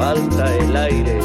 falta el aire.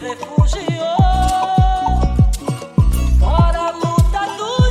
Refugiou, fora a luta do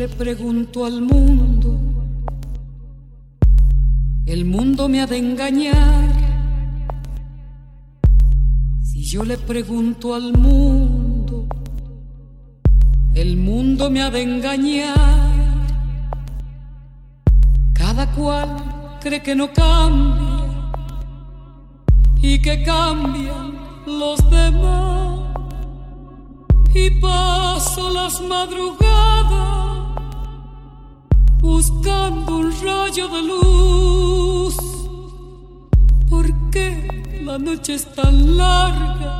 le pregunto al mundo, el mundo me ha de engañar. Si yo le pregunto al mundo, el mundo me ha de engañar. Cada cual cree que no cambia y que cambian los demás. Y paso las madrugadas buscando un rayo de luz. ¿Por qué la noche es tan larga?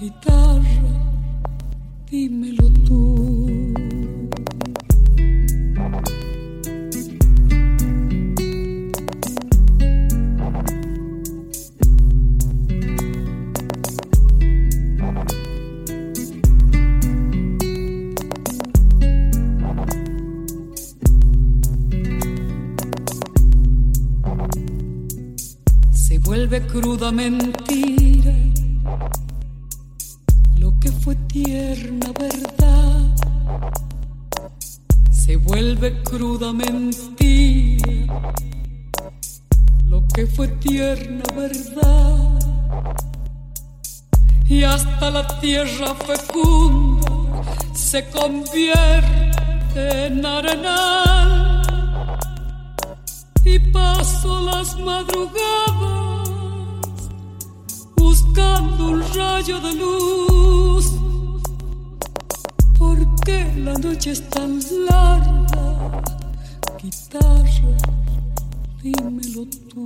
Guitarra, dímelo tú. Vuelve cruda mentira lo que fue tierna verdad. Se vuelve cruda mentira lo que fue tierna verdad. Y hasta la tierra fecunda se convierte en arenal. Y paso las madrugadas buscando un rayo de luz. ¿Por qué la noche es tan larga? Guitarra, dímelo tú.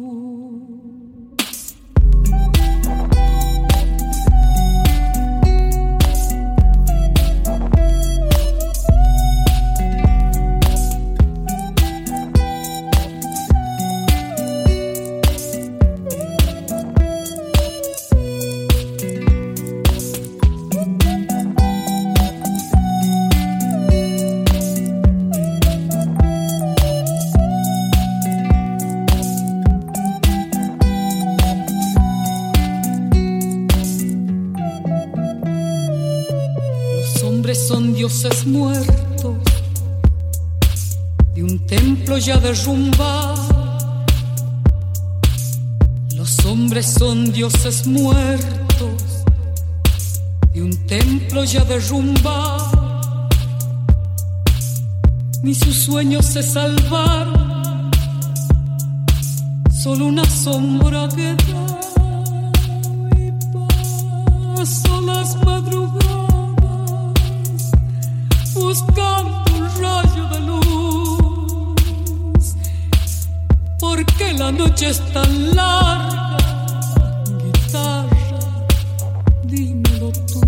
Son dioses muertos de un templo ya derrumbado. Los hombres son dioses muertos de un templo ya derrumbado. Ni sus sueños se salvaron, solo una sombra queda. Y paso las madrugadas buscando un rayo de luz. ¿Por qué la noche es tan larga? Guitarra, dímelo tú.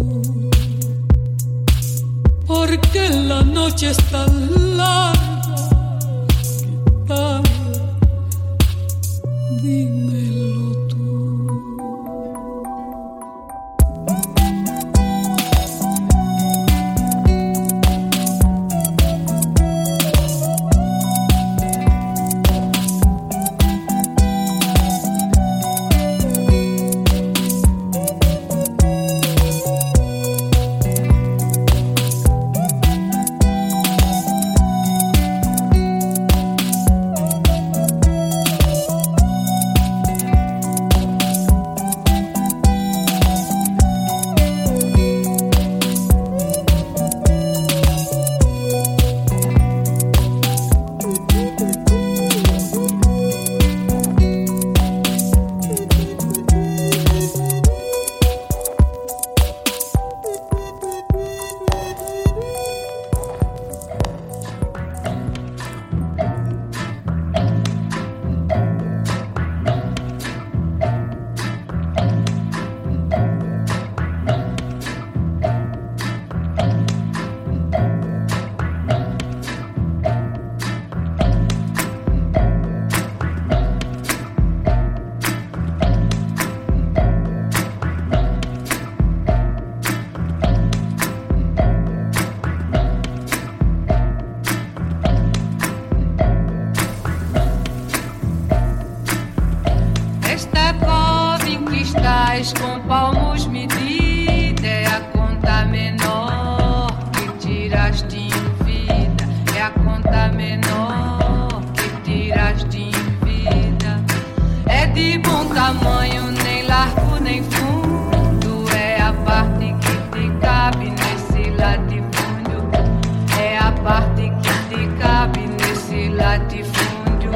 ¿Por qué la noche es tan larga? Guitarra, dímelo tú. tamanho, nem largo, nem fundo. É a parte que te cabe nesse latifúndio. É a parte que te cabe nesse latifúndio.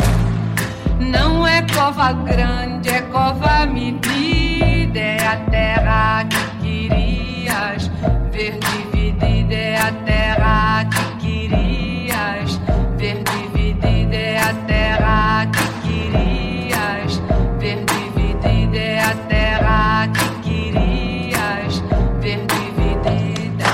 Não é cova grande, é cova medida. É a terra que querias ver dividida. É a terra que querias ver dividida. É a terra que querias ver dividida. É a terra que querias ver dividida.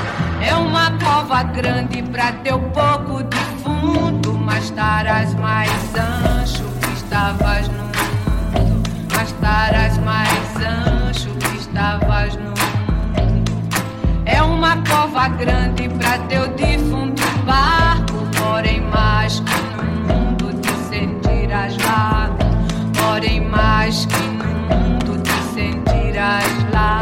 É uma cova grande pra teu pouco de fundo, mas estarás mais ancho que estavas no mundo. Mas estarás mais ancho que estavas no mundo. É uma cova grande pra teu defunto barco, porém mais que no mundo te sentirás lá. Porém mais que no mundo te sentirás lá.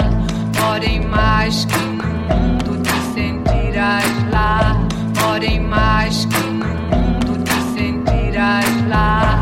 Porém mais que no mundo te sentirás lá. Porém mais que no mundo te sentirás lá.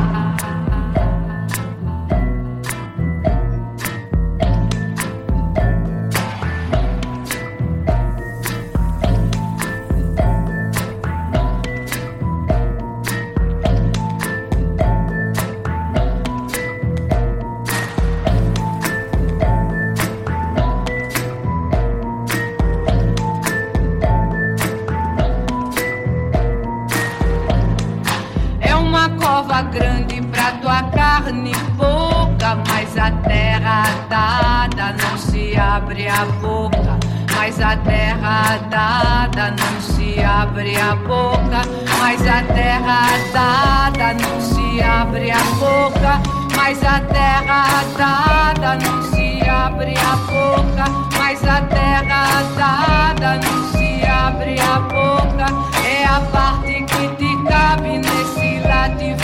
Grande pra tua carne pouca, mas a terra atada não se abre a boca. Mas a terra atada não se abre a boca. Mas a terra atada não se abre a boca. Mas a terra atada não se abre a boca. Mas a terra atada não se abre a boca. É a parte que te cabe nesse latifúndio.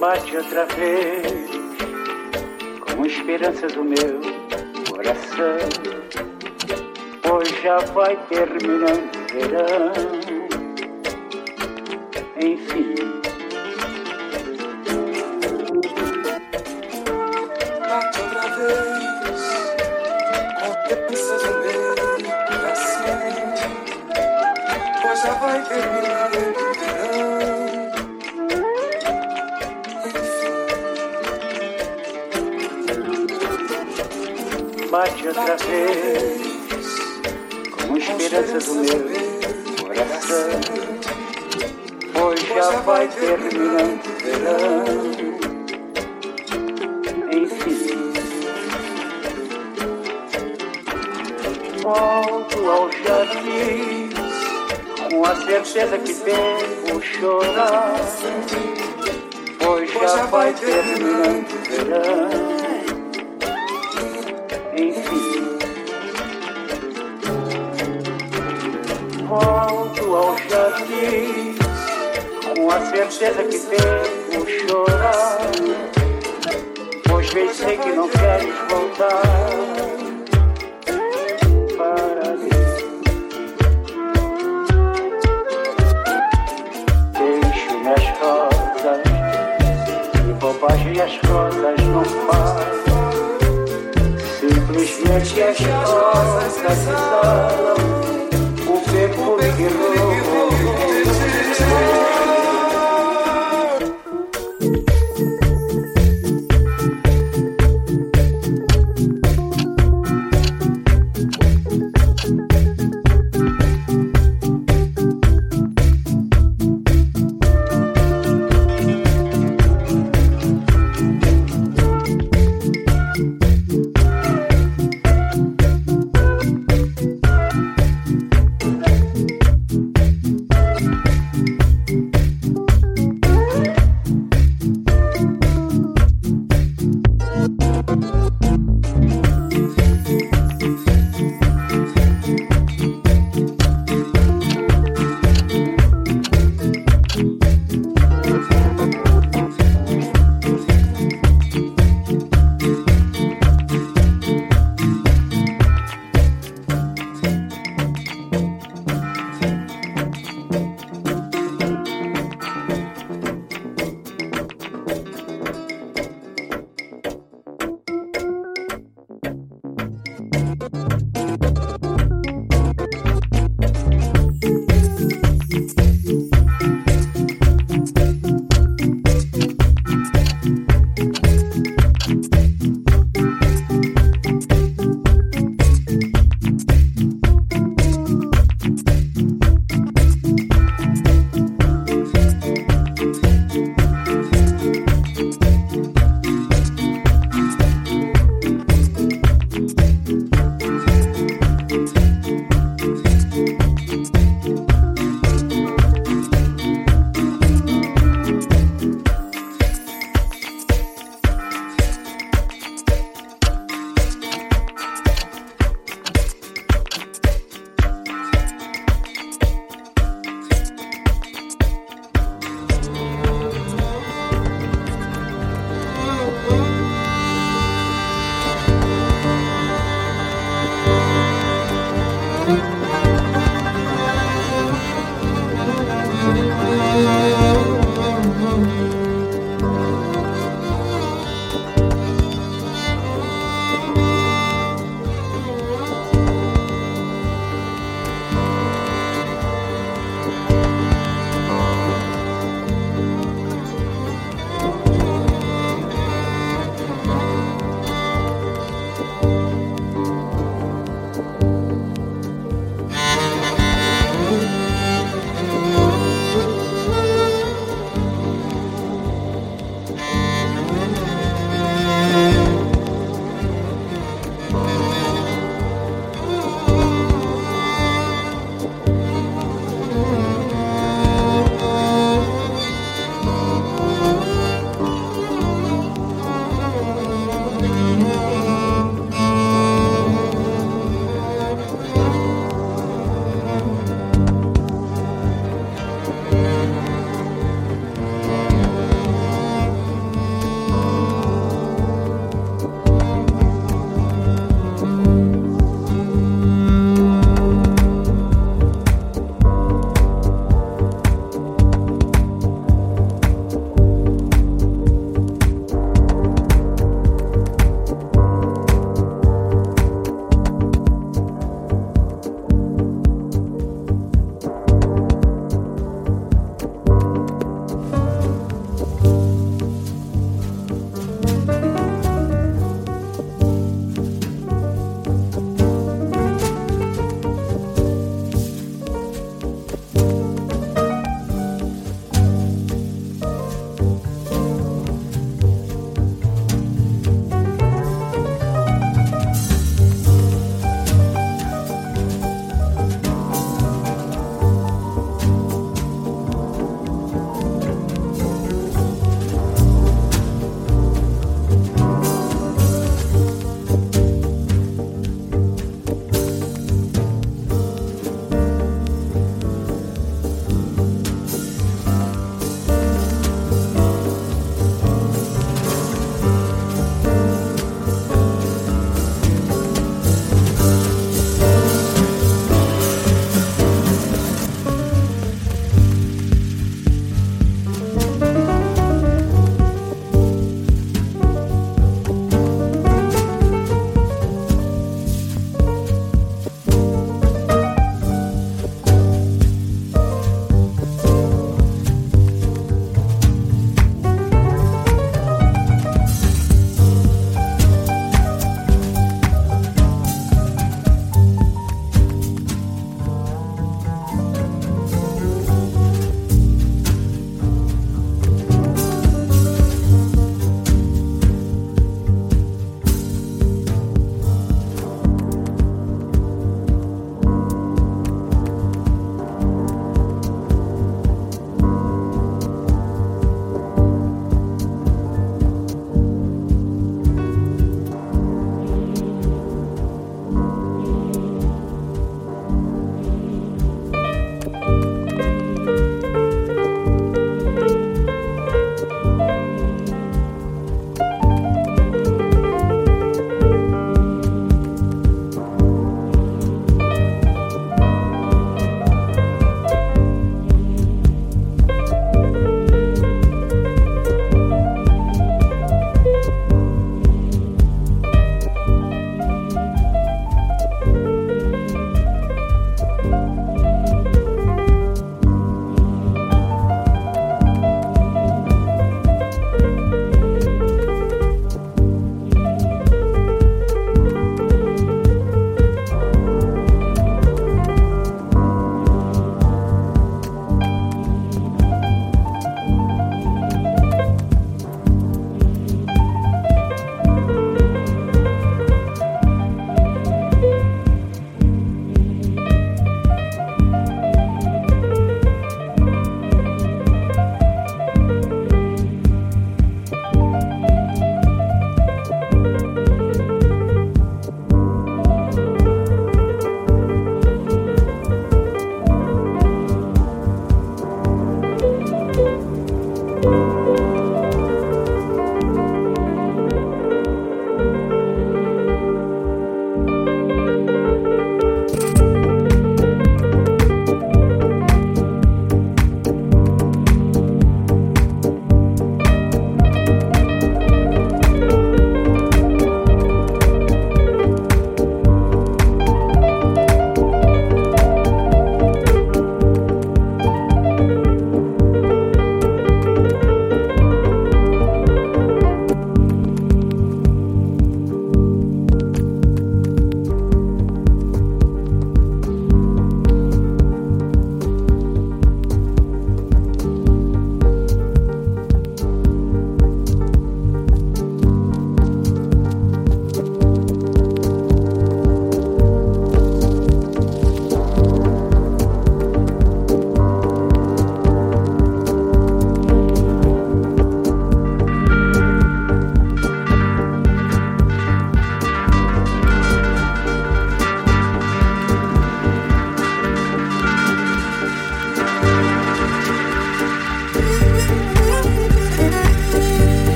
Bate outra vez, com esperanças o meu coração. Hoje já vai terminando o verão. Enfim, bate outra vez, com esperanças o meu coração. Hoje já vai terminando o verão. Bate outra vez, como esperança do meu coração. Pois já vai terminando o verão. Enfim, volto ao jardim, com a certeza que devo chorar. Pois já vai terminando o verão. Volto ao jardim, com a certeza que devo chorar, pois bem sei que não queres voltar. Deixe minhas rosas e bobagem as rosas não fazem, simplesmente as rosas exalam. O perfume que rouba